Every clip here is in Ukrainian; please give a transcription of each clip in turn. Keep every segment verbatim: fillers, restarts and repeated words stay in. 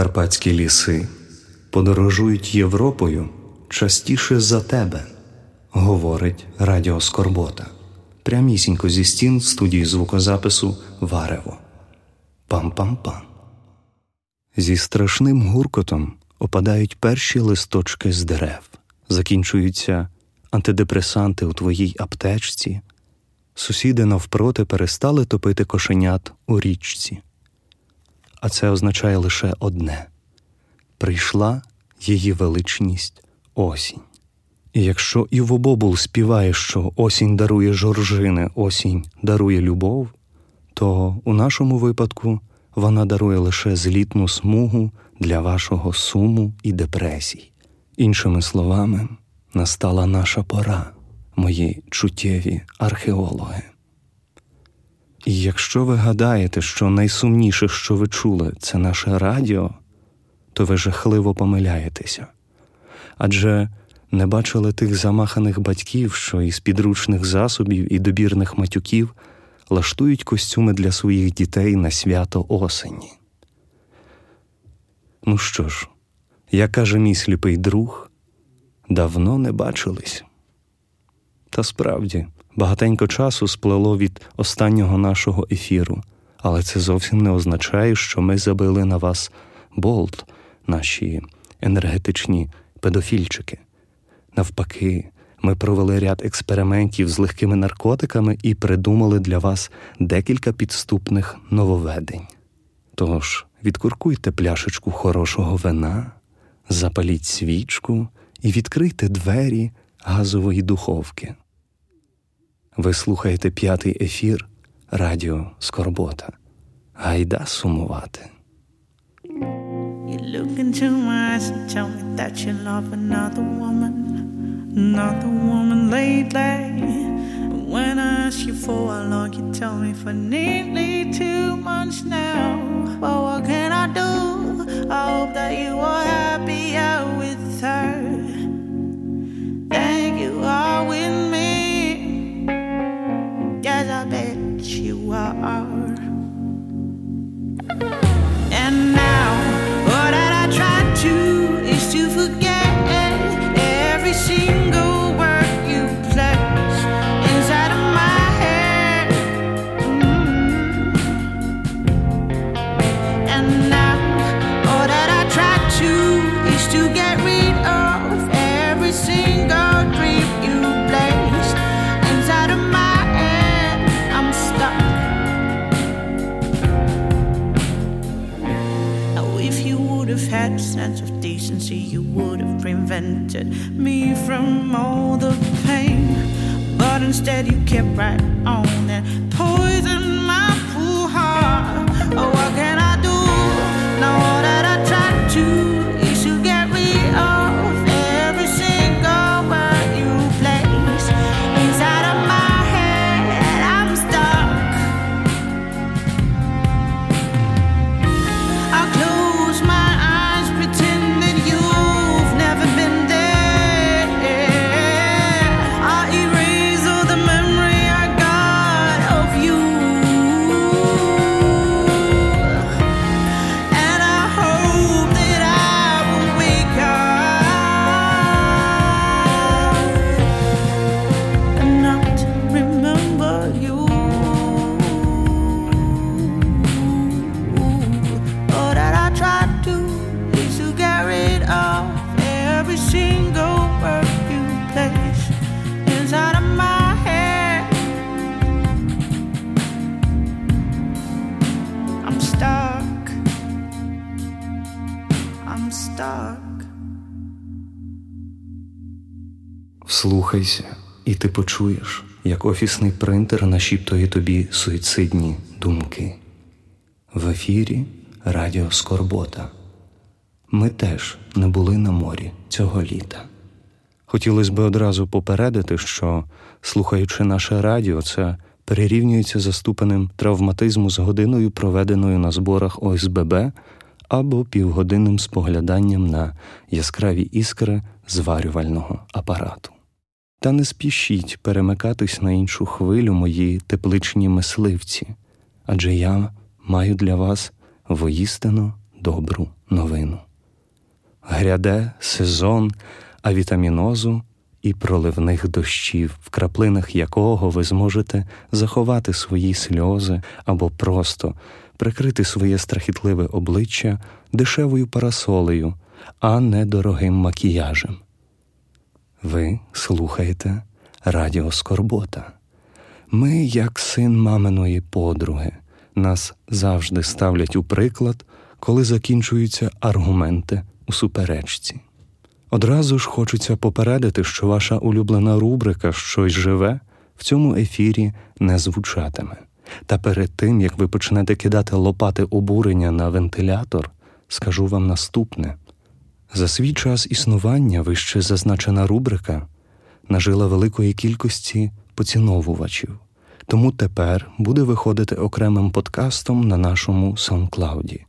Карпатські ліси подорожують Європою частіше за тебе, говорить радіо Скорбота, прямісінько зі стін студії звукозапису Варево. Пам-пам-пам. Зі страшним гуркотом опадають перші листочки з дерев, закінчуються антидепресанти у твоїй аптечці, сусіди навпроти перестали топити кошенят у річці. А це означає лише одне – прийшла її величність осінь. І якщо Івобобул співає, що осінь дарує жоржини, осінь дарує любов, то у нашому випадку вона дарує лише злітну смугу для вашого суму і депресій. Іншими словами, настала наша пора, мої чуттєві археологи. І якщо ви гадаєте, що найсумніше, що ви чули, це наше радіо, то ви жахливо помиляєтеся. Адже не бачили тих замаханих батьків, що із підручних засобів і добірних матюків лаштують костюми для своїх дітей на свято осені. Ну що ж, як каже мій сліпий друг, давно не бачились. Та справді, багатенько часу сплело від останнього нашого ефіру, але це зовсім не означає, що ми забили на вас болт, наші енергетичні педофільчики. Навпаки, ми провели ряд експериментів з легкими наркотиками і придумали для вас декілька підступних нововведень. Тож, відкуркуйте пляшечку хорошого вина, запаліть свічку і відкрийте двері газової духовки. Ви слухаєте п'ятий ефір радіо Скорбота. Гайда сумувати. You look into my eyes and tell me that you love another woman, another woman lately. When I ask you for how long, you tell me for nearly two months now. Well, what can I do? I hope that you are happier with her than you are with me. Yes, I bet you are. And now, what I tried to is to forget every single. Had a sense of decency, you would have prevented me from all the pain, but instead you kept right on and poisoned my poor heart. Oh, what can I do? Now all that I tried to is to get rid of every single word you place inside of my head. I'm stuck. I close my eyes. Слухайся, і ти почуєш, як офісний принтер нашіптує тобі суїцидні думки. В ефірі радіо Скорбота. Ми теж не були на морі цього літа. Хотілося б одразу попередити, що, слухаючи наше радіо, це прирівнюється за ступенем травматизму з годиною, проведеною на зборах О С Б Б, або півгодинним спогляданням на яскраві іскри зварювального апарату. Та не спішіть перемикатись на іншу хвилю, мої тепличні мисливці, адже я маю для вас воістину добру новину. Гряде сезон авітамінозу і проливних дощів, в краплинах якого ви зможете заховати свої сльози або просто прикрити своє страхітливе обличчя дешевою парасолею, а не дорогим макіяжем. Ви слухаєте радіо Скорбота. Ми, як син маминої подруги, нас завжди ставлять у приклад, коли закінчуються аргументи у суперечці. Одразу ж хочеться попередити, що ваша улюблена рубрика «Щось живе» в цьому ефірі не звучатиме. Та перед тим, як ви почнете кидати лопати обурення на вентилятор, скажу вам наступне. За свій час існування вище зазначена рубрика нажила великої кількості поціновувачів, тому тепер буде виходити окремим подкастом на нашому SoundCloud,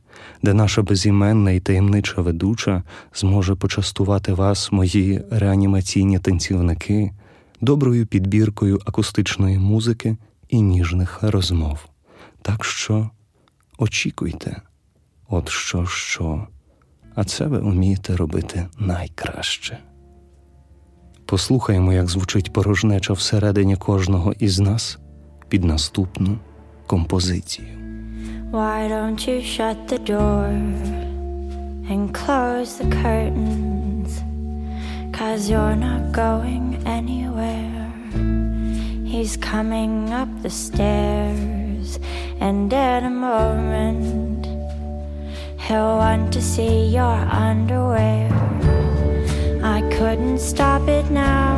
де наша безіменна і таємнича ведуча зможе почастувати вас, мої реанімаційні танцівники, доброю підбіркою акустичної музики і ніжних розмов. Так що очікуйте. От що-що. А це ви вмієте робити найкраще. Послухаємо, як звучить порожнеча всередині кожного із нас під наступну композицію. Why don't you shut the door and close the curtains? 'Cause you're not going anywhere. He's coming up the stairs, and in a moment he'll want to see your underwear. I couldn't stop it now.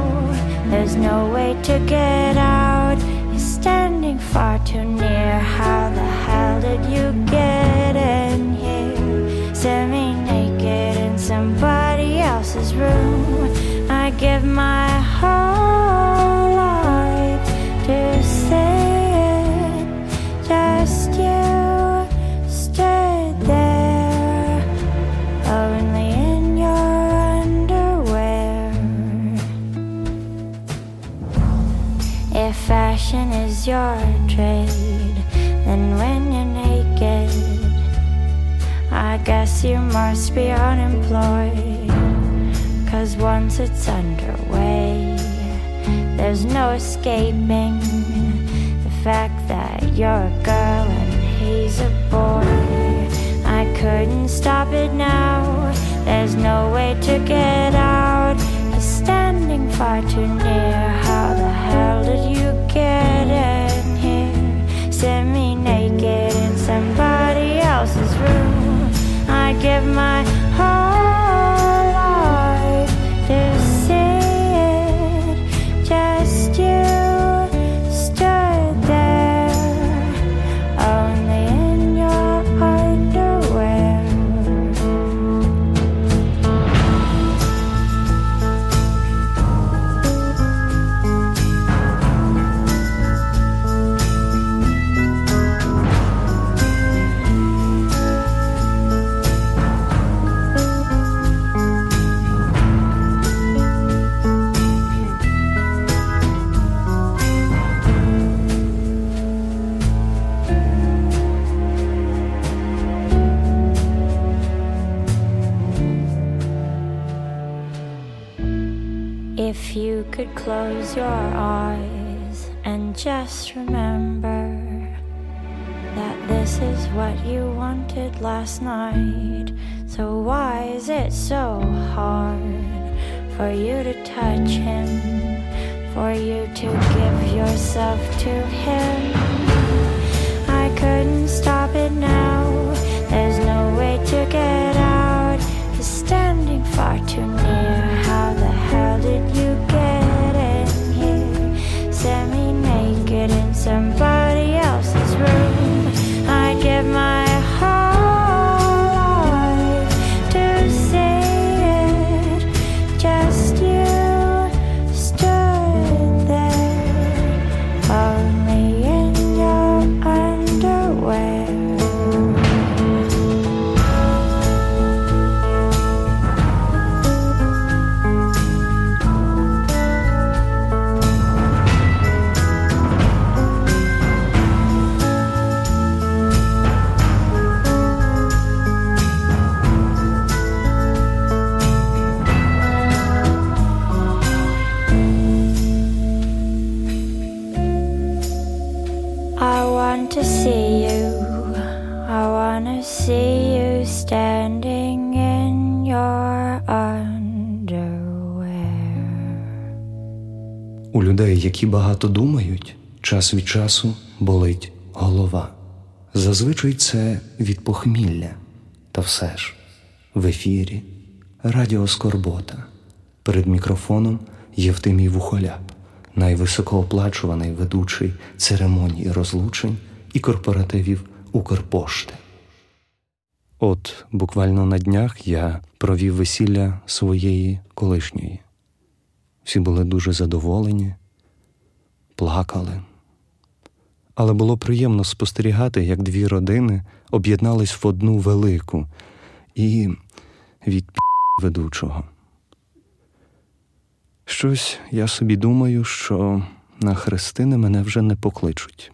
There's no way to get out. He's standing far too near. How the hell did you get in here? Semi-naked in somebody else's room. I give my whole life to say it. Just you stood there, lonely in your underwear. If fashion is your trade, then when you're naked, I guess you must be unemployed. 'Cause once it's underway, there's no escaping the fact that you're a girl and he's a boy. I couldn't stop it now. There's no way to get out. He's standing far too near. How the hell did you get in here? Semi-naked in somebody else's room. I give my whole life to see it. Just you stood there, only in your underwear. If you could close your eyes and just remember that this is what you wanted last night, so why is it so hard for you to touch him, for you to give yourself to him? I couldn't stop it now. There's no way to get out. He's standing far too near. How the hell did you get in here? Semi-naked in somebody else's room. I give my людей, які багато думають, час від часу болить голова. Зазвичай це від похмілля. Та все ж, в ефірі радіо Скорбота. Перед мікрофоном Євтимій Вухоляб, найвисокооплачуваний ведучий церемоній розлучень і корпоративів Укрпошти. От буквально на днях я провів весілля своєї колишньої. Всі були дуже задоволені, плакали. Але було приємно спостерігати, як дві родини об'єднались в одну велику і від ведучого. Щось я собі думаю, що на хрестини мене вже не покличуть.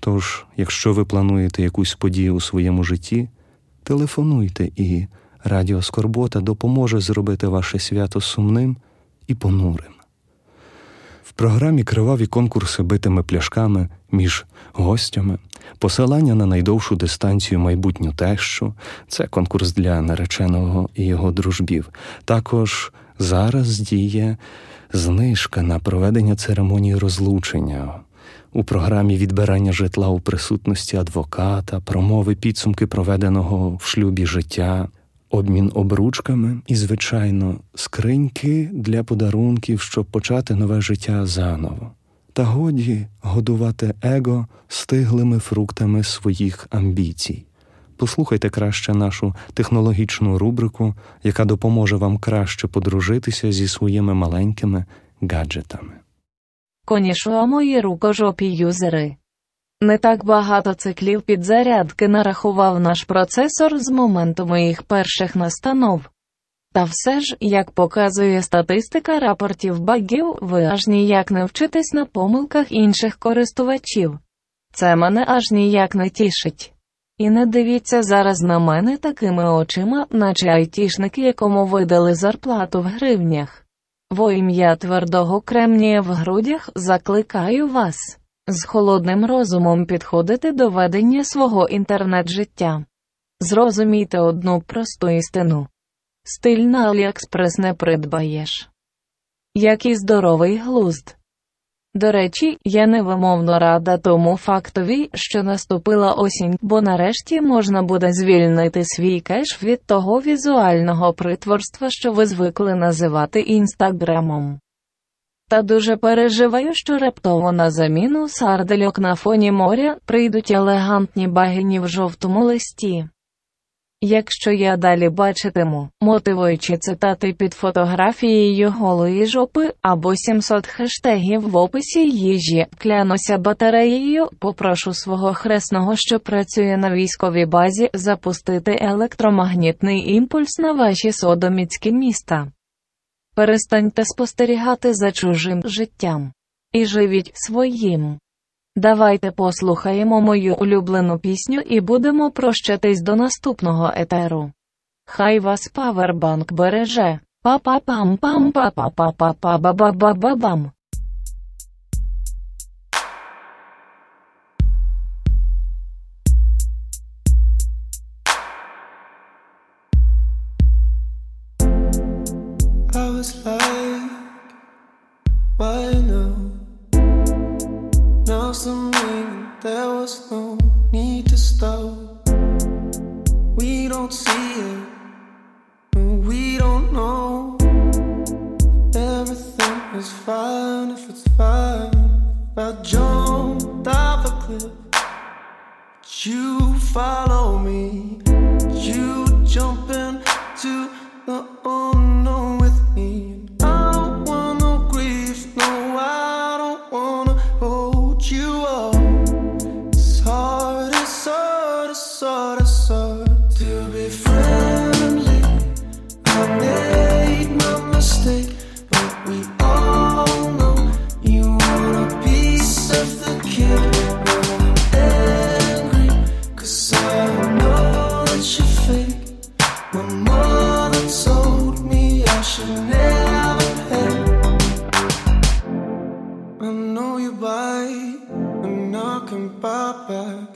Тож, якщо ви плануєте якусь подію у своєму житті, телефонуйте, і радіо Скорбота допоможе зробити ваше свято сумним і понурим. В програмі криваві конкурси битими пляшками між гостями, посилання на найдовшу дистанцію майбутню тещу – це конкурс для нареченого і його дружбів. Також зараз діє знижка на проведення церемонії розлучення – у програмі відбирання житла у присутності адвоката, промови, підсумки проведеного в шлюбі життя, обмін обручками і, звичайно, скриньки для подарунків, щоб почати нове життя заново. Та годі годувати его стиглими фруктами своїх амбіцій. Послухайте краще нашу технологічну рубрику, яка допоможе вам краще подружитися зі своїми маленькими гаджетами. Конішуємо і рукожопі юзери. Не так багато циклів підзарядки нарахував наш процесор з моменту моїх перших настанов. Та все ж, як показує статистика рапортів багів, ви аж ніяк не вчитесь на помилках інших користувачів. Це мене аж ніяк не тішить. І не дивіться зараз на мене такими очима, наче айтішники, якому видали зарплату в гривнях. Во ім'я твердого кремнія в грудях закликаю вас з холодним розумом підходити до ведення свого інтернет-життя. Зрозумійте одну просту істину. Стиль на Аліекспрес не придбаєш. Як і здоровий глузд. До речі, я невимовно рада тому фактові, що наступила осінь, бо нарешті можна буде звільнити свій кеш від того візуального притворства, що ви звикли називати інстаграмом. Та дуже переживаю, що раптово на заміну сардельок на фоні моря прийдуть елегантні багіні в жовтому листі. Якщо я далі бачитиму мотивуючі цитати під фотографією голої жопи або сімсот хештегів в описі їжі, клянуся батареєю, попрошу свого хресного, що працює на військовій базі, запустити електромагнітний імпульс на ваші содоміцькі міста. Перестаньте спостерігати за чужим життям. І живіть своїм. Давайте послухаємо мою улюблену пісню і будемо прощатись до наступного етеру. Хай вас павербанк береже. Па-па-пам-пам-па-па-па-па-ба-ба-ба-бам. There was no need to stop. We don't see it, and we don't know. Everything is fine if it's fine. I jumped off a cliff, but you follow me. You jump into the unknown with me. I don't want no grief, no, I don't wanna hold you up. Sort of, sort of, to be friendly. I made my mistake, but we all know you want a piece of the cake. Now I'm angry, 'cause I know that you're fake. My mother told me I should never pay. I know you bite, and I can bite back,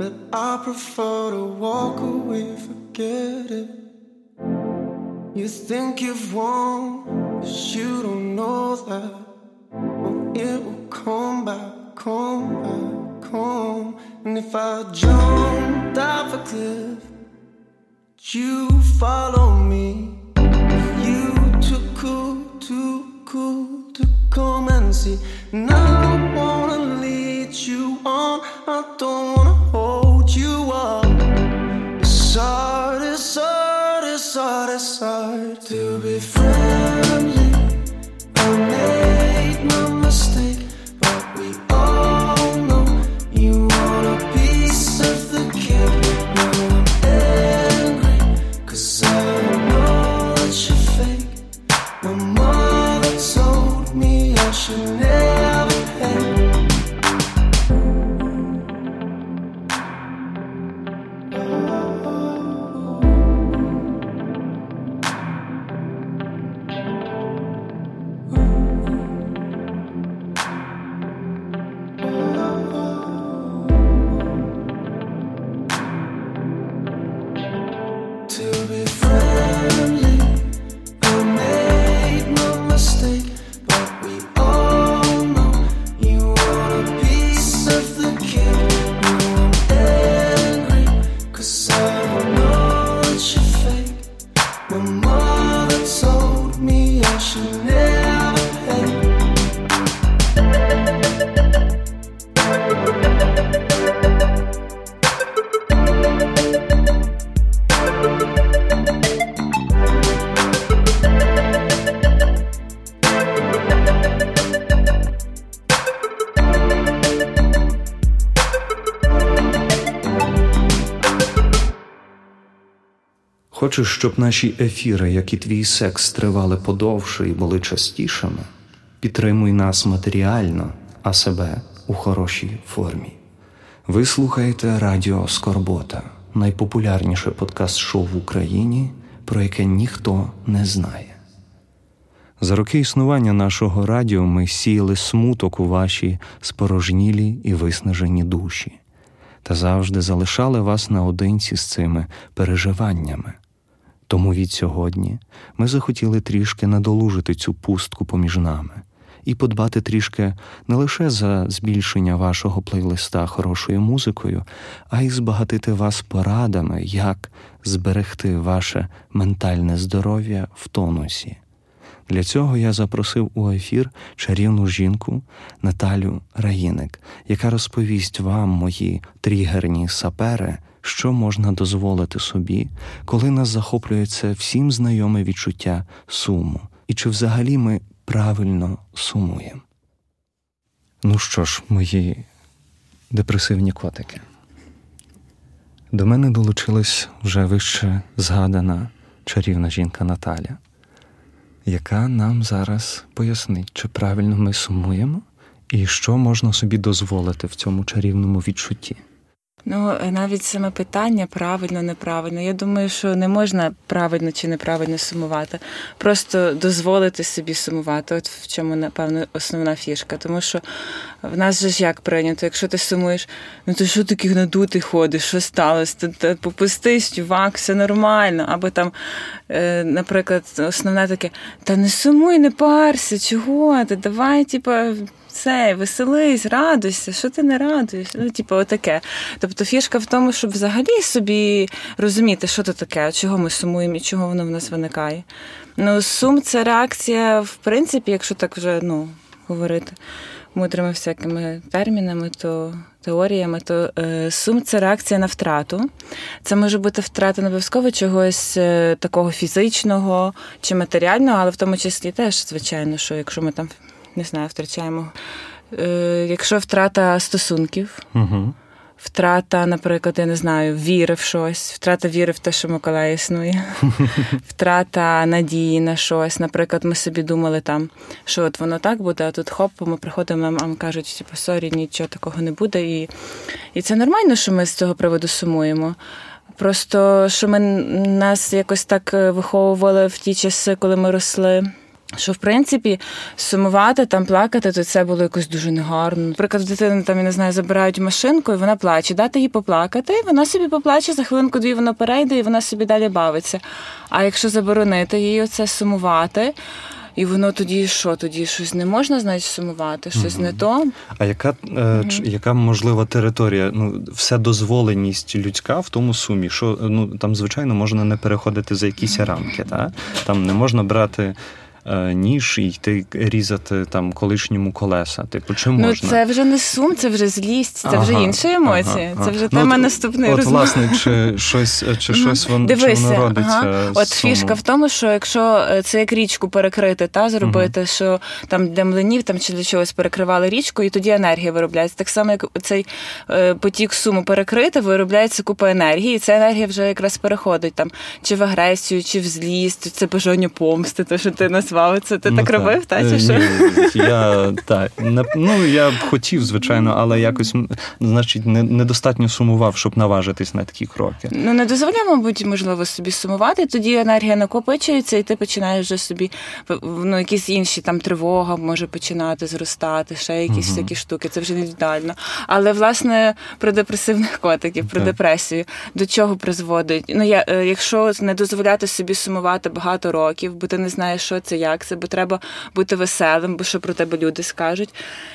but I prefer to walk away, forget it. You think it won't, but you don't know that. Oh, it will come back, come back, come. And if I jumped off a cliff, you follow me. You too cool, too cool to come and see. And I don't wanna lead you on, I don't wanna hold you up. It's hard, it's hard, it's hard, it's hard to be friendly. I made my mistake, but we all know you want a piece of the cake. Now I'm angry, cause I know that you're fake. My mother told me I should never hate. Хочу, щоб наші ефіри, як і твій секс, тривали подовше і були частішими. Підтримуй нас матеріально, а себе у хорошій формі. Ви слухаєте радіо «Скорбота» – найпопулярніше подкаст-шоу в Україні, про яке ніхто не знає. За роки існування нашого радіо ми сіяли смуток у ваші спорожнілі і виснажені душі та завжди залишали вас наодинці з цими переживаннями. Тому від сьогодні ми захотіли трішки надолужити цю пустку поміж нами і подбати трішки не лише за збільшення вашого плейлиста хорошою музикою, а й збагатити вас порадами, як зберегти ваше ментальне здоров'я в тонусі. Для цього я запросив у ефір чарівну жінку Наталю Раїник, яка розповість вам, мої тригерні сапери, що можна дозволити собі, коли нас захоплюється всім знайоме відчуття суму, і чи взагалі ми правильно сумуємо. Ну що ж, мої депресивні котики, до мене долучилась вже вище згадана чарівна жінка Наталя, яка нам зараз пояснить, чи правильно ми сумуємо, і що можна собі дозволити в цьому чарівному відчутті. Ну, навіть саме питання правильно-неправильно. Я думаю, що не можна правильно чи неправильно сумувати. Просто дозволити собі сумувати. От в чому, напевно, основна фішка. Тому що в нас же ж як прийнято, якщо ти сумуєш, ну то що таких надутий ходиш, що сталося? Попустись, чувак, все нормально. Або там, наприклад, основне таке, та не сумуй, не парся, чого ти, давай, типа... Це, веселись, радуйся, що ти не радуєш? Ну, типу, отаке. Тобто фішка в тому, щоб взагалі собі розуміти, що то таке, чого ми сумуємо і чого воно в нас виникає. Ну, сум – це реакція, в принципі, якщо так вже, ну, говорити мудрими всякими термінами, то теоріями, то е, сум – це реакція на втрату. Це може бути втрата не обов'язково чогось е, такого фізичного чи матеріального, але в тому числі теж, звичайно, що якщо ми там... Не знаю, втрачаємо. Е, якщо втрата стосунків, uh-huh. втрата, наприклад, я не знаю, віри в щось, втрата віри в те, що Миколай існує, втрата надії на щось. Наприклад, ми собі думали там, що от воно так буде, а тут хоп, ми приходимо, нам кажуть, типу, сорі, нічого такого не буде. І, і це нормально, що ми з цього приводу сумуємо. Просто, що ми нас якось так виховували в ті часи, коли ми росли. Що, в принципі, сумувати, там плакати, то це було якось дуже негарно. Наприклад, в дитину, там, я не знаю, забирають машинку, і вона плаче. Дати їй поплакати, вона собі поплаче, за хвилинку-дві вона перейде, і вона собі далі бавиться. А якщо заборонити їй оце сумувати, і воно тоді що? Тоді щось не можна, значить, сумувати, щось mm-hmm. не то. А яка, е, mm-hmm. яка можлива територія? Ну, все дозволеність людська в тому сумі, що ну, там, звичайно, можна не переходити за якісь mm-hmm. рамки, та? Там не можна брати ніж і йти різати там колишньому колеса. Типу, чи можна? Ну, це вже не сум, це вже злість, це ага, вже інші емоції. Ага, це вже ага. тема ну, наступної розмови. От, власне, чи щось, чи щось воно, чи воно родиться ага. От фішка в тому, що якщо це як річку перекрити, та, зробити, угу. що там для млинів там, чи для чогось перекривали річку, і тоді енергія виробляється. Так само, як цей потік суму перекрити, виробляється купа енергії, і ця енергія вже якраз переходить там, чи в агресію, чи в злість, це бажання помсти, то, що ти нас це ти ну, так та. робив, та, чи що? Ні, я, та, ну, я б хотів, звичайно, але якось, значить, недостатньо сумував, щоб наважитись на такі кроки. Ну, не дозволяємо, мабуть, можливо, собі сумувати, тоді енергія накопичується, і ти починаєш вже собі, ну, якісь інші, там, тривога може починати зростати, ще якісь угу. всякі штуки, це вже індивідуально. Але, власне, про депресивних котиків, про так. депресію, до чого призводить? Ну, я, якщо не дозволяти собі сумувати багато років, бо ти не знаєш, що це, як це, бо треба бути веселим, бо що про тебе люди скажуть.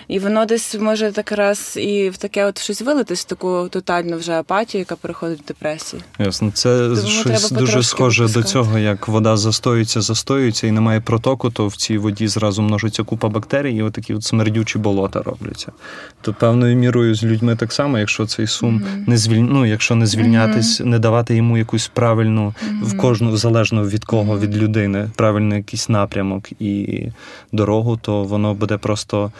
І воно десь може так раз і в таке от щось вилитись, в таку тотальну вже апатію, яка переходить в депресію. Ясно. Це тому щось дуже схоже випускати. До цього, як вода застоюється, застоюється і немає протоку, то в цій воді зразу множиться купа бактерій і отакі от смердючі болота робляться. То певною мірою з людьми так само, якщо цей сум mm-hmm. не звіль... ну, якщо не звільнятись, mm-hmm. не давати йому якусь правильну, mm-hmm. в кожну, залежно від кого, mm-hmm. від людини, правильно якийсь напрямок, прямок і дорогу, то воно буде просто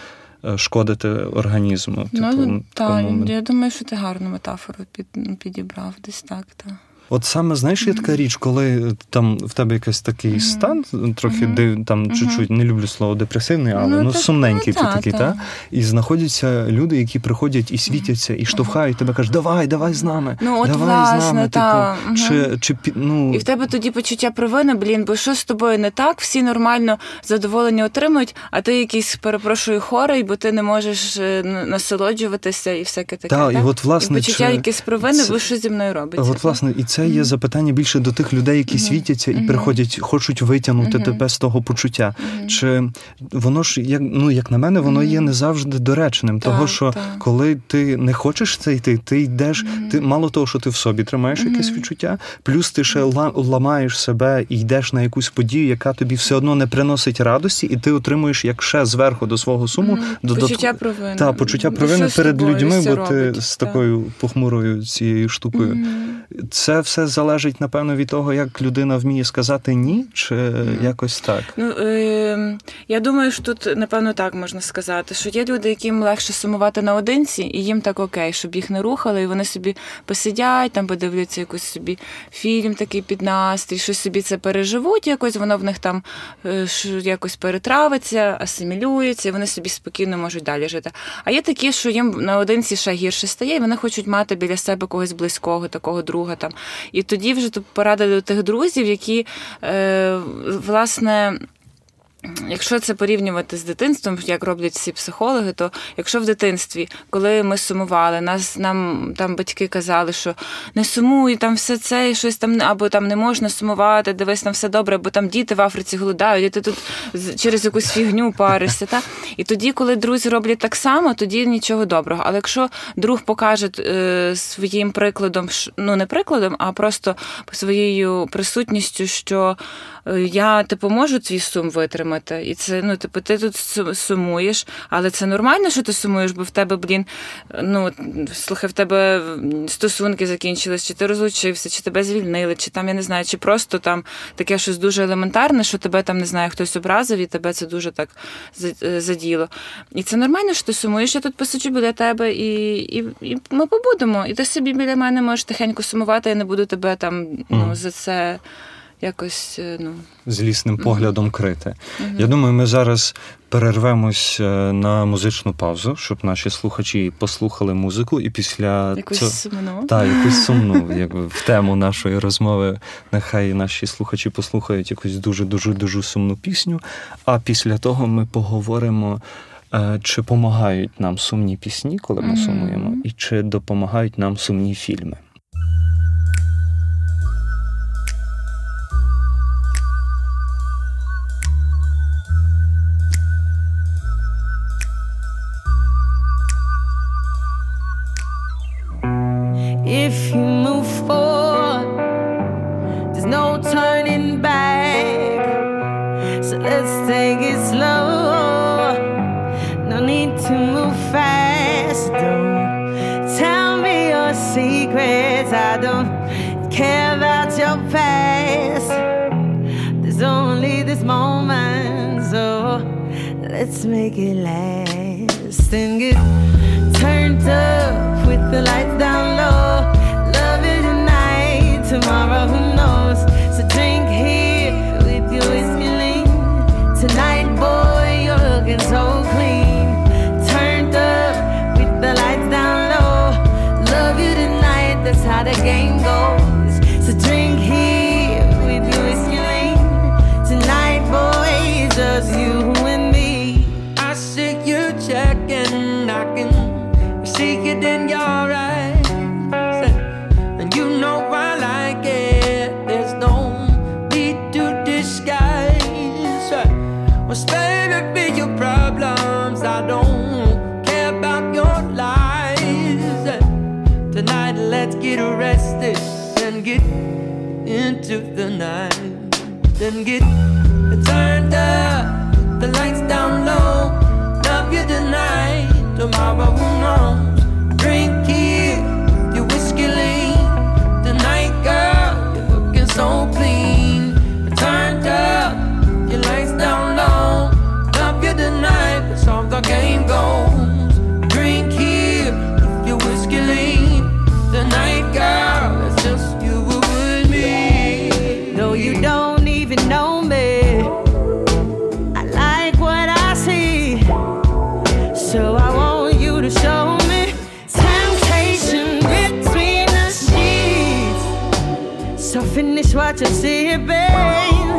шкодити організму. Ну, типу, так, я думаю, що ти гарну метафору під, підібрав десь так, так. От саме, знаєш, є mm-hmm. така річ, коли там в тебе якийсь такий mm-hmm. стан, трохи mm-hmm. там mm-hmm. чуть-чуть, не люблю слово депресивний, але ну, ну так, сумненький ну, ти та, такий, та. Та? І знаходяться люди, які приходять і світяться, і штовхають, і тебе кажуть, давай, давай з нами, ну, от давай власне, з нами. Та. Типу, mm-hmm. чи, чи, ну... І в тебе тоді почуття провини, блін, бо що з тобою не так, всі нормально задоволення отримують, а ти якийсь, перепрошую, хорий, бо ти не можеш насолоджуватися і всяке таке. Та, так? І, от, власне, і почуття чи... якісь провини, це... бо що зі мною робиться. От, власне, і це Це є запитання більше до тих людей, які mm-hmm. світяться і приходять, хочуть витягнути mm-hmm. тебе з того почуття. Mm-hmm. Чи воно ж, як, ну, як на мене, воно mm-hmm. є не завжди доречним. Так, того, що так. коли ти не хочеш це йти, ти йдеш, mm-hmm. ти, мало того, що ти в собі тримаєш mm-hmm. якесь відчуття, плюс ти ще ламаєш себе і йдеш на якусь подію, яка тобі все одно не приносить радості, і ти отримуєш, як ще зверху до свого суму, mm-hmm. додат... почуття провини, та, почуття провини перед людьми, бо ти робить, з такою та. Похмурою цією штукою. Mm-hmm. Це все залежить, напевно, від того, як людина вміє сказати «ні» чи mm. якось так? Ну, е- я думаю, що тут, напевно, так можна сказати, що є люди, яким легше сумувати наодинці, і їм так окей, щоб їх не рухали, і вони собі посидять, там подивляться якийсь собі фільм такий під настрій, щось собі це переживуть якось, воно в них там е- якось перетравиться, асимілюється, і вони собі спокійно можуть далі жити. А є такі, що їм наодинці ще гірше стає, і вони хочуть мати біля себе когось близького, такого друга, там. І тоді вже порада до тих друзів, які, е, власне, якщо це порівнювати з дитинством, як роблять всі психологи, то якщо в дитинстві, коли ми сумували, нас нам там батьки казали, що не сумуй, там все це, і щось там, або там не можна сумувати, дивись, там все добре, або там діти в Африці голодають, і ти тут через якусь фігню паришся. Та? І тоді, коли друзі роблять так само, тоді нічого доброго. Але якщо друг покаже е, своїм прикладом, ну не прикладом, а просто своєю присутністю, що я типу можу твій сум витримати, і це, ну, типу, ти тут сумуєш, але це нормально, що ти сумуєш, бо в тебе, блін, ну, слухай, в тебе стосунки закінчились, чи ти розлучився, чи тебе звільнили, чи там, я не знаю, чи просто там таке щось дуже елементарне, що тебе там, не знаю, хтось образив, і тебе це дуже так заділо. І це нормально, що ти сумуєш, я тут посиджу біля тебе, і, і, і ми побудемо, і ти собі біля мене можеш тихенько сумувати, я не буду тебе там, ну, за це... якось, ну... злісним поглядом крити. Mm-hmm. Я думаю, ми зараз перервемось на музичну паузу, щоб наші слухачі послухали музику, і після... Якусь цього... сумну. Так, якусь сумну, якби в тему нашої розмови. Нехай наші слухачі послухають якусь дуже-дуже-дуже сумну пісню, а після того ми поговоримо, чи допомагають нам сумні пісні, коли ми mm-hmm. сумуємо, і чи допомагають нам сумні фільми. If you move forward, there's no turning back. So let's take it slow. No need to move fast. Don't tell me your secrets. I don't care about your past. There's only this moment, so let's make it last and get turned up with the lights down low. Tomorrow, who knows? So drink here with your whiskey lean. Tonight, boy, you're looking so clean. Turned up with the lights down low. Love you tonight, that's how the game goes. So drink here with your whiskey lean. Tonight, boy, it's just you and me. I see you checking, knocking. I see it in your eyes. What's gonna be your problems? I don't care about your lies. Tonight, let's get arrested and get into the night. Then get turned up, the lights down low. Love you tonight, tomorrow who knows? Drink it, your whiskey lean. Tonight, girl, you're looking so clean. Turned up. The game goes. Drink here with your whiskey lean. Tonight, girl, it's just you and me. Though you don't even know me, I like what I see. So I want you to show me temptation between the sheets. So finish what you see, babe.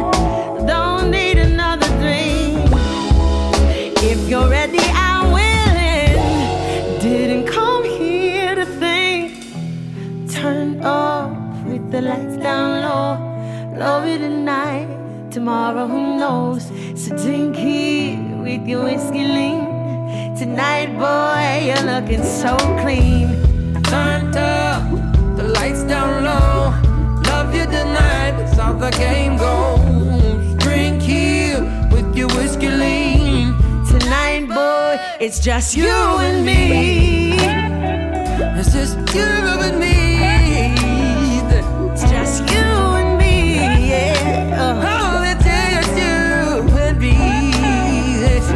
Don't need another drink. If you're ready, I'm willing. Didn't come here to think. Turn off with the lights down low. Love you tonight, tomorrow who knows? So drink here with your whiskey lean. Tonight, boy, you're looking so clean. Turn up, the lights down low. Love you tonight, that's how the game goes. Drink here with your whiskey lean. Tonight, boy, it's just you and me. It's just you and me. It's just you and me, yeah. Oh, it's just you and me. It's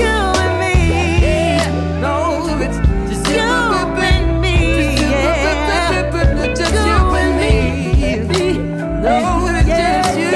you and me. Oh, it's just you and me, yeah. It's just you and me. No, it's just you.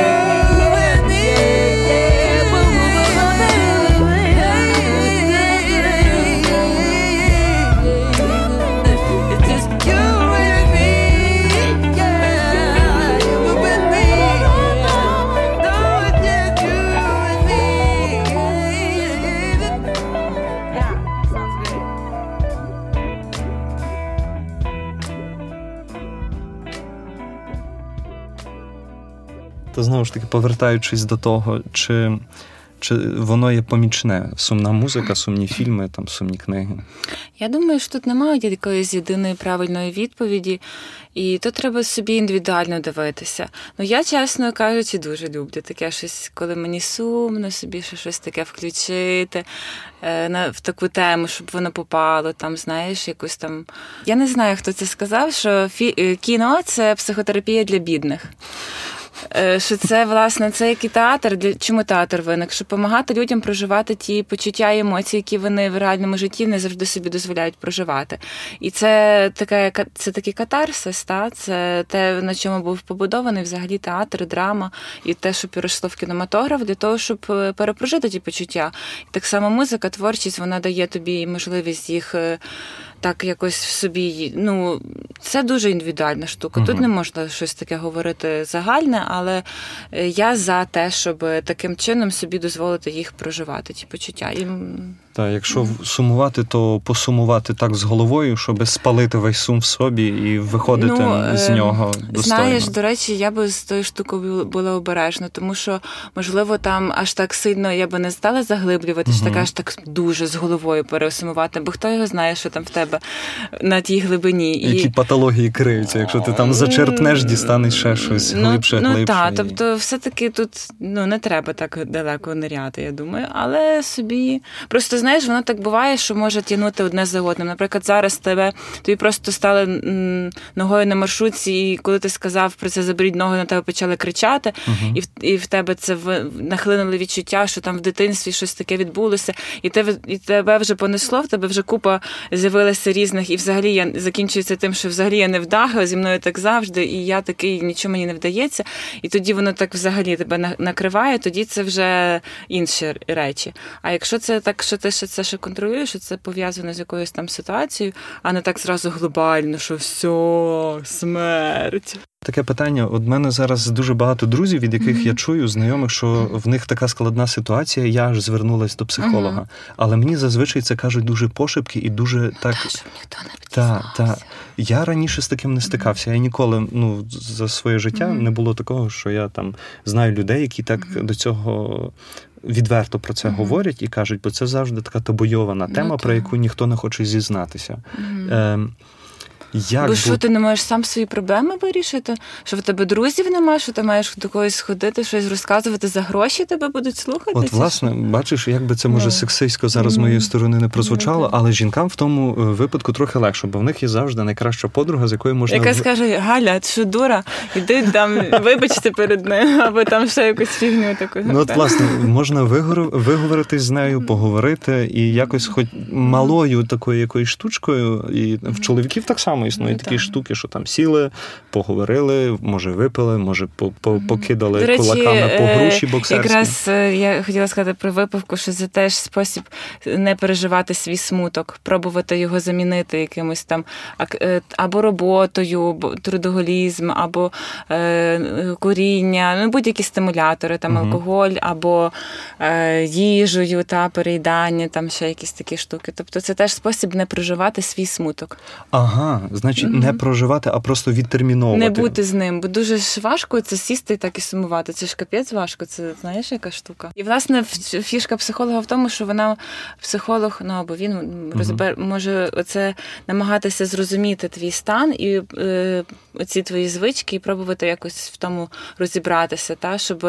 Знову ж таки, повертаючись до того, чи, чи воно є помічне? Сумна музика, сумні фільми, там, сумні книги? Я думаю, що тут немає якоїсь єдиної правильної відповіді, і то треба собі індивідуально дивитися. Ну, я, чесно кажучи, дуже люблю таке щось, коли мені сумно, собі ще щось таке включити в таку тему, щоб воно попало, там, знаєш, якусь там... Я не знаю, хто це сказав, що фі... кіно – це психотерапія для бідних. що це, власне, це як і театр. Для чому театр виник? Щоб допомагати людям проживати ті почуття і емоції, які вони в реальному житті не завжди собі дозволяють проживати. І це таке, це такий катарсис, та? Це те, на чому був побудований взагалі театр, драма і те, що перейшло в кінематограф, для того, щоб перепрожити ті почуття. І так само музика, творчість, вона дає тобі можливість їх так якось в собі, ну, це дуже індивідуальна штука. Угу. Тут не можна щось таке говорити загальне, але я за те, щоб таким чином собі дозволити їх проживати, ті почуття. І... Так, якщо сумувати, то посумувати так з головою, щоб спалити весь сум в собі і виходити ну, з нього достойно. Знаєш, до речі, я би з тою штукою була обережна, тому що, можливо, там аж так сильно я би не стала заглиблюватися, угу. так аж так дуже з головою пересумувати, бо хто його знає, що там в тебе на тій глибині. Які і... патології криються, якщо ти там зачерпнеш, дістанеш ще щось глибше, ну, глибше. Ну так, і... тобто все-таки тут ну, не треба так далеко ниряти, я думаю, але собі... Просто, знаєш, воно так буває, що може тягнути одне за одним. Наприклад, зараз тебе, тобі просто стали ногою на маршрутці, і коли ти сказав про це «заберіть ногу», на тебе почали кричати, угу. і, в, і в тебе це в... нахлинуло відчуття, що там в дитинстві щось таке відбулося, і, те, і тебе вже понесло, в тебе вже купа з'явилася різних, і взагалі я закінчується тим, що взагалі я не вдахла, зі мною так завжди, і я такий, нічого мені не вдається, і тоді воно так взагалі тебе накриває, тоді це вже інші речі. А якщо це так, що ти ще це ще контролюєш, що це пов'язано з якоюсь там ситуацією, а не так зразу глобально, що все, смерть. Таке питання. От мене зараз дуже багато друзів, від яких mm-hmm. я чую, знайомих, що в них така складна ситуація, я аж звернулась до психолога. Mm-hmm. Але мені зазвичай це кажуть дуже пошепки і дуже так... Та, щоб ніхто не підізнався. Та, та. Я раніше з таким не стикався. Mm-hmm. Я ніколи, ну, за своє життя mm-hmm. не було такого, що я там знаю людей, які так mm-hmm. до цього... відверто про це uh-huh. говорять і кажуть, бо це завжди така табуйована тема, uh-huh. про яку ніхто не хоче зізнатися. Uh-huh. Е, як бо бу... що, ти не можеш сам свої проблеми вирішити? Що в тебе друзів немає, що ти маєш до когось ходити, щось розказувати за гроші, тебе будуть слухати? От, власне, що? Бачиш, як би це, може, yeah. сексистсько зараз з моєї сторони не прозвучало, yeah. але жінкам в тому випадку трохи легше, бо в них є завжди найкраща подруга, з якою можна... Яка скаже, Галя, ти що, дура? Іди там, вибачте перед нею, або там ще якусь фігню таку. Ну, от, власне, можна виговоритись з нею, поговорити, і якось хоч малою такою якоюсь штучкою, і в чоловіків так само існують ну, такі так. штуки, що там сіли, поговорили, може випили, може покидали до речі, кулаками по груші боксерські. Якраз я хотіла сказати про випивку, що це теж спосіб не переживати свій смуток, пробувати його замінити якимось там або роботою, трудоголізм, або е, куріння, ну будь-які стимулятори, там угу. алкоголь, або е, їжею, та переїдання, там ще якісь такі штуки. Тобто це теж спосіб не переживати свій смуток. Ага. Значить, mm-hmm. не проживати, а просто відтерміновувати. Не бути з ним, бо дуже ж важко це сісти і так і сумувати. Це ж капець важко, це, знаєш, яка штука. І, власне, фішка психолога в тому, що вона, психолог, ну, або він mm-hmm. розбер, може оце намагатися зрозуміти твій стан і е, оці твої звички, і пробувати якось в тому розібратися, та, щоб,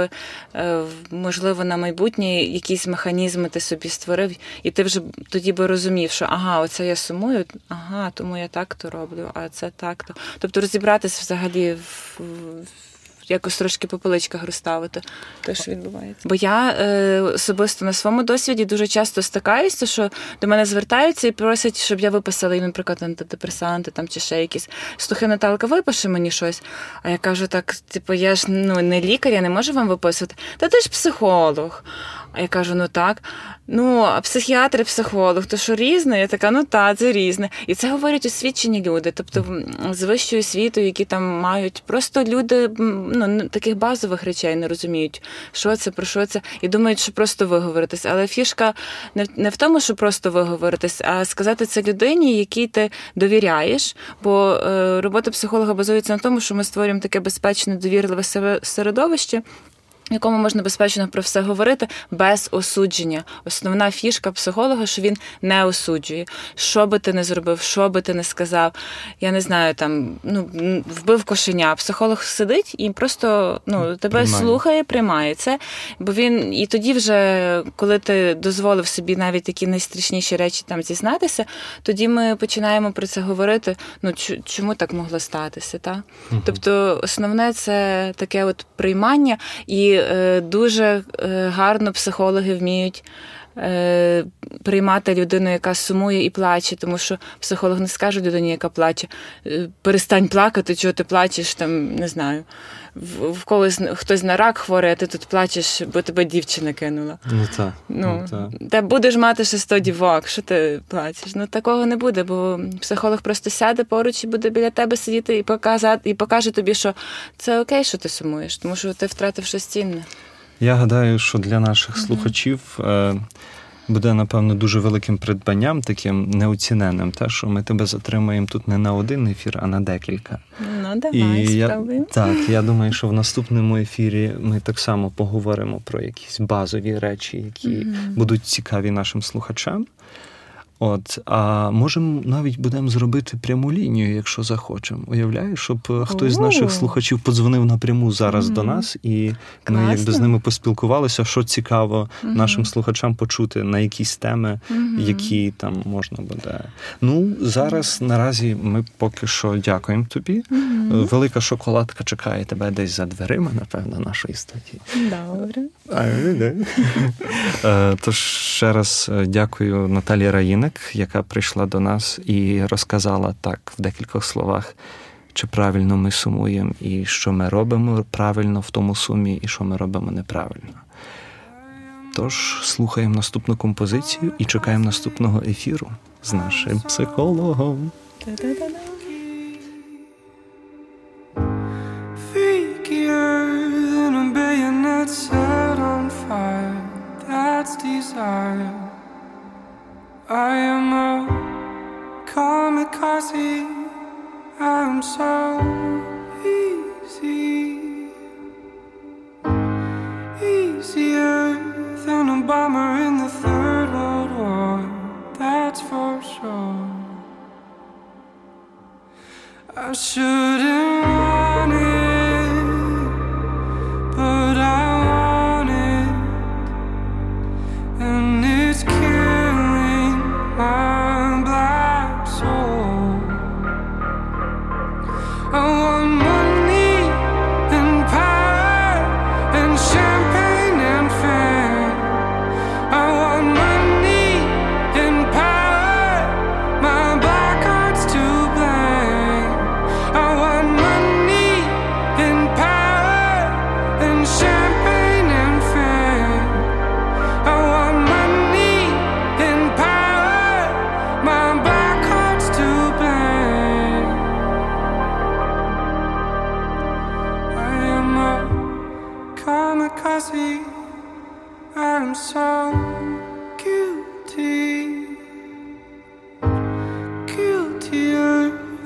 е, можливо, на майбутнє якісь механізми ти собі створив, і ти вже тоді би розумів, що, ага, оце я сумую, ага, тому я так-то роблю, а це так-то. Тобто розібратися взагалі в, в якось трошки по поличках розставити те, що відбувається. Бо я е, особисто на своєму досвіді дуже часто стикаюся, що до мене звертаються і просять, щоб я виписала їм, наприклад, антидепресанти там, чи ще якісь. Слухай, Наталка, випиши мені щось. А я кажу так, типу, я ж ну, не лікар, я не можу вам виписувати. Та ти ж психолог. А я кажу, ну так. Ну, а психіатр і психолог, то що різне? Я така, ну так, це різне. І це говорять освічені люди, тобто з вищою освітою, які там мають. Просто люди ну, таких базових речей не розуміють, що це, про що це, і думають, що просто виговоритись. Але фішка не в тому, що просто виговоритись, а сказати це людині, якій ти довіряєш, бо робота психолога базується на тому, що ми створюємо таке безпечне, довірливе середовище, якому можна безпечно про все говорити без осудження. Основна фішка психолога, що він не осуджує. Що би ти не зробив, що би ти не сказав, я не знаю, там, ну, вбив кошеня. Психолог сидить і просто, ну, тебе приймає. Слухає, приймає це, бо він і тоді вже, коли ти дозволив собі навіть такі найстрашніші речі там зізнатися, тоді ми починаємо про це говорити, ну, чому так могло статися, та? Угу. Тобто, основне це таке от приймання, і е, дуже е, гарно психологи вміють е, приймати людину, яка сумує і плаче, тому що психолог не скаже людині, яка плаче, перестань плакати, чого ти плачеш, там, не знаю, в, в когось хтось на рак хворий, а ти тут плачеш, бо тебе дівчина кинула. Ну так. Ну, ну, та. Та будеш мати ще сто дівок, що ти плачеш? Ну такого не буде, бо психолог просто сяде поруч і буде біля тебе сидіти і показати, і покаже тобі, що це окей, що ти сумуєш, тому що ти втратив щось цінне. Я гадаю, що для наших угу. слухачів е- буде, напевно, дуже великим придбанням, таким неоціненим, те, що ми тебе затримаємо тут не на один ефір, а на декілька. Ну, давай, спробуємо. Так, я думаю, що в наступному ефірі ми так само поговоримо про якісь базові речі, які mm-hmm. будуть цікаві нашим слухачам. От, а можемо навіть будемо зробити пряму лінію, якщо захочемо. Уявляєш, щоб хтось О-о-о. з наших слухачів подзвонив напряму зараз mm-hmm. до нас, і Класно. ми якби з ними поспілкувалися, що цікаво mm-hmm. нашим слухачам почути, на якісь теми, mm-hmm. які там можна буде. Ну, зараз наразі ми поки що дякуємо тобі. Mm-hmm. Велика шоколадка чекає тебе десь за дверима, напевно, нашої студії. Добре. Тож ще раз дякую Наталі Раїник, яка прийшла до нас і розказала так в декількох словах, чи правильно ми сумуємо, і що ми робимо правильно в тому сумі, і що ми робимо неправильно. Тож, слухаємо наступну композицію і чекаємо наступного ефіру з нашим психологом. I am a kamikaze, I am so easy, easier than a bomber in the Third World War, that's for sure. I shouldn't want it, but I want it, and it's killing my black soul. I want money and power and champagne and fame. I want money and power, my black heart's to blame. I want money and power and champagne and fame. I want money. Kamikaze, I'm so guilty, guiltier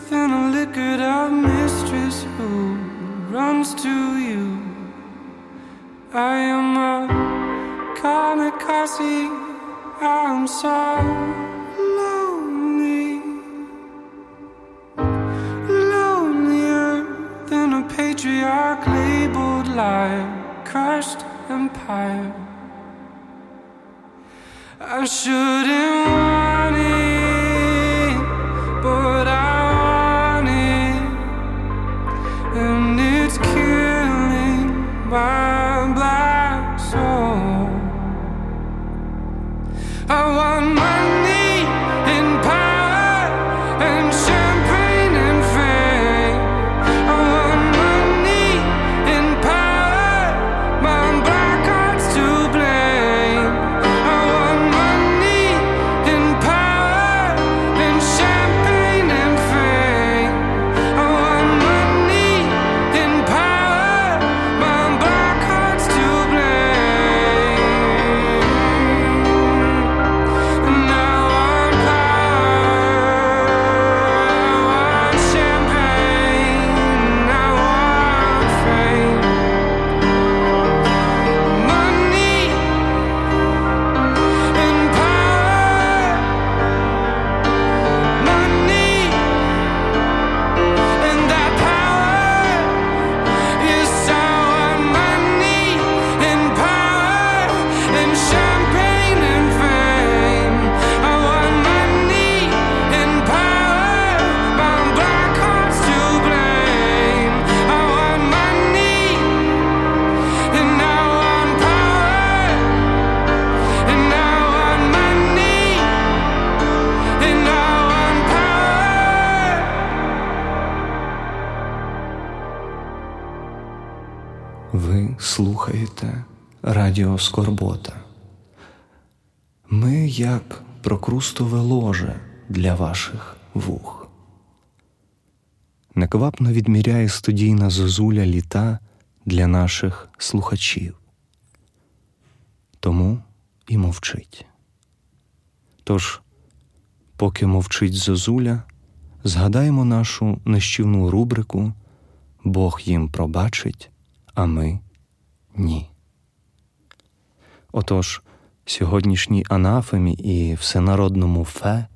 than a liquored out mistress who runs to you. I am a kamikaze, I'm so lonely, lonelier than a patriarch labeled liar. Crushed empire. I shouldn't want it, but I want it, and it's killing my black soul. I want money and power and champagne and fame. I want money and power. My black heart's to blame. I want money and Ви слухаєте радіо Скорбота. Ми як прокрустове ложе для ваших вух. Неквапно відміряє студійна зозуля літа для наших слухачів. Тому і мовчить. Тож, поки мовчить зозуля, згадаємо нашу нищівну рубрику «Бог їм пробачить, а ми – ні». Отож, сьогоднішній анафемі і всенародному фе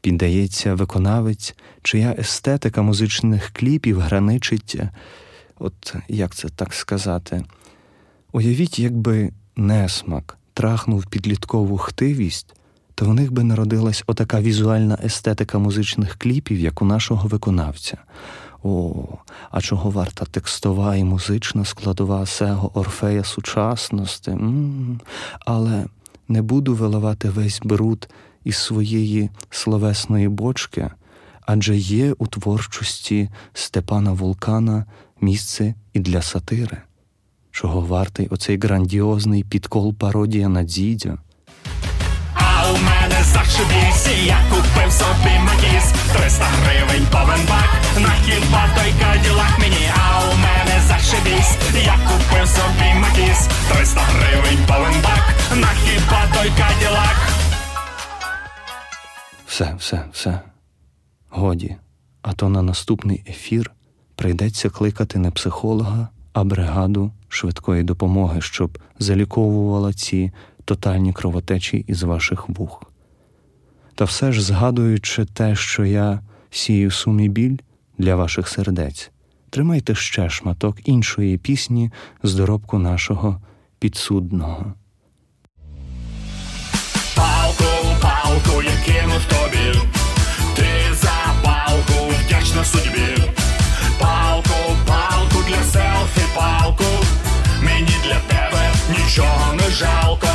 піддається виконавець, чия естетика музичних кліпів граничить, от як це так сказати, уявіть, якби несмак трахнув підліткову хтивість, то в них би народилась отака візуальна естетика музичних кліпів, як у нашого виконавця. О, а чого варта текстова і музична складова сего Орфея сучасності? М-м-м. Але не буду виливати весь бруд із своєї словесної бочки, адже є у творчості Степана Вулкана місце і для сатири. Чого вартий оцей грандіозний підкол-пародія на Дзідзю? У мене зашибісь, я купив собі матіс, триста гривень повен бак, на хіба той каділак мені. А у мене зашибісь, я купив собі матіс, триста гривень повен бак, на хіба той каділак. Все, все, все. Годі. А то на наступний ефір прийдеться кликати не психолога, а бригаду швидкої допомоги, щоб заліковувала ці тотальні кровотечі із ваших вух. Та все ж, згадуючи те, що я сію сум і біль для ваших сердець, тримайте ще шматок іншої пісні з доробку нашого підсудного. Палку, палку, я кинув тобі, ти за палку вдячна судьбі. Палку, палку, для селфі палку, мені для тебе нічого не жалко.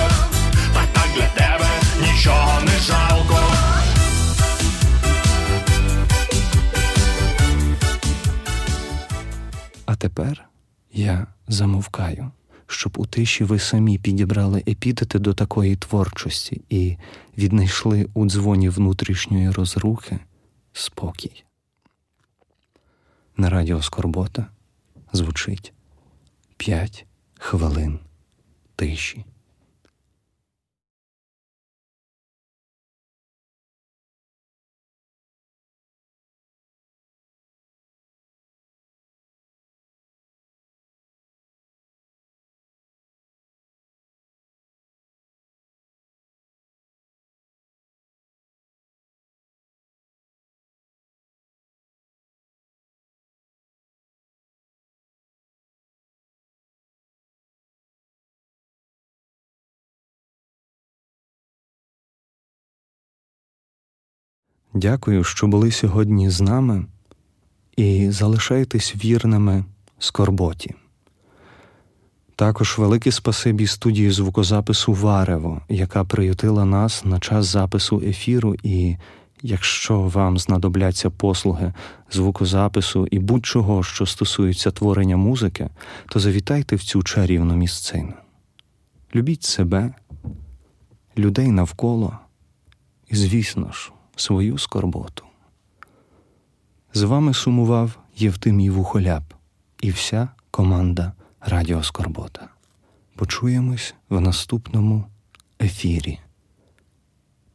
Так, так, для тебе нічого не жалко. А тепер я замовкаю, щоб у тиші ви самі підібрали епітети до такої творчості і віднайшли у дзвоні внутрішньої розрухи спокій. На радіо Скорбота звучить п'ять хвилин тиші. Дякую, що були сьогодні з нами, і залишайтесь вірними Скорботі. Також велике спасибі студії звукозапису «Варево», яка приютила нас на час запису ефіру, і якщо вам знадобляться послуги звукозапису і будь-чого, що стосується творення музики, то завітайте в цю чарівну місцину. Любіть себе, людей навколо і, звісно ж, свою скорботу. З вами сумував Євтимій Вухоляб і вся команда Радіо Скорбота. Почуємось в наступному ефірі.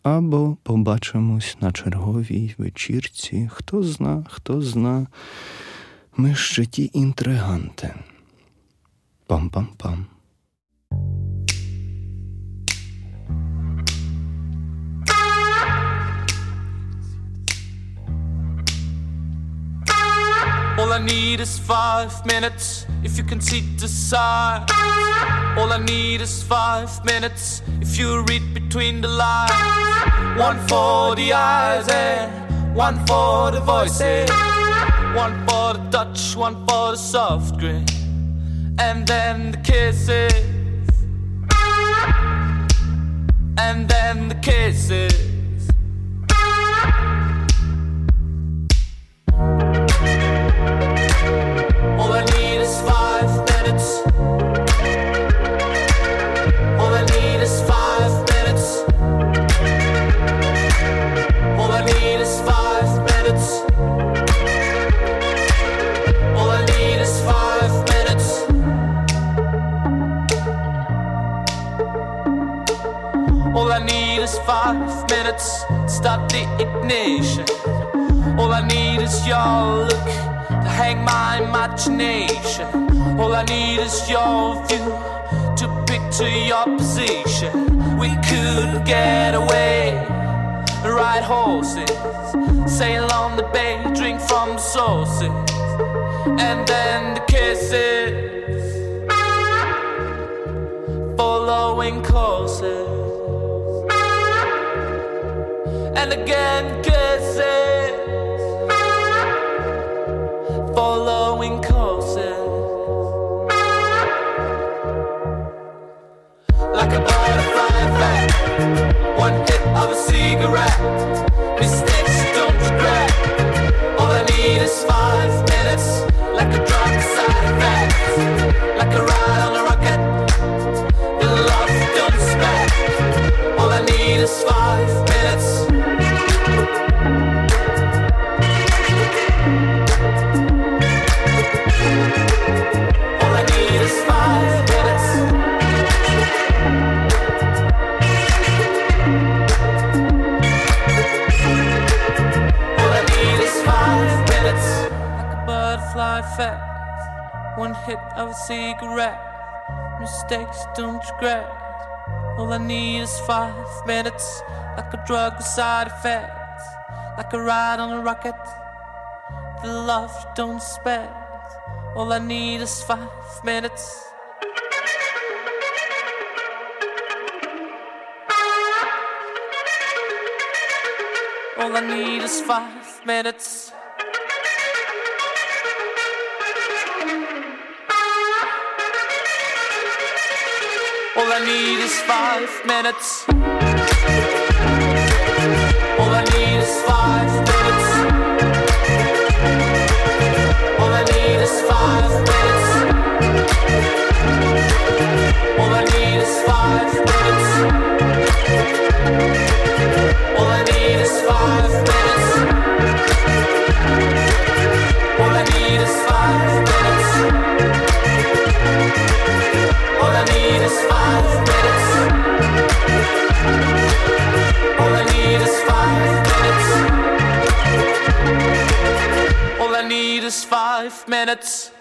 Або побачимось на черговій вечірці. Хто зна, хто зна. Ми ще ті інтриганти. Пам-пам-пам. All I need is five minutes, if you can see the signs. All I need is five minutes, if you read between the lines. One for the eyes and one for the voices. One for the touch, one for the soft grip, and then the kisses. And then the kisses. All I need is five minutes. Let's start the ignition. All I need is your look to hang my imagination. All I need is your view to picture your position. We could get away, ride horses, sail on the bay, drink from the sources, and then the kisses, following courses. And again, kisses, following courses. Like a butterfly effect, one hit of a cigarette. Mistakes you don't regret. All I need is five minutes. Like a drug side effect, like a ride on a rocket. The love you don't expect. All I need is five minutes. One hit of a cigarette, mistakes don't regret. All I need is five minutes, like a drug with side effects, like a ride on a rocket, the love you don't expect. All I need is five minutes. All I need is five minutes. All I need is five minutes. All I need is five minutes. All I need is five minutes. All I need is five minutes. All I need is five minutes. All I need is five minutes. All I need is five minutes. All I need is five minutes. All I need is five minutes.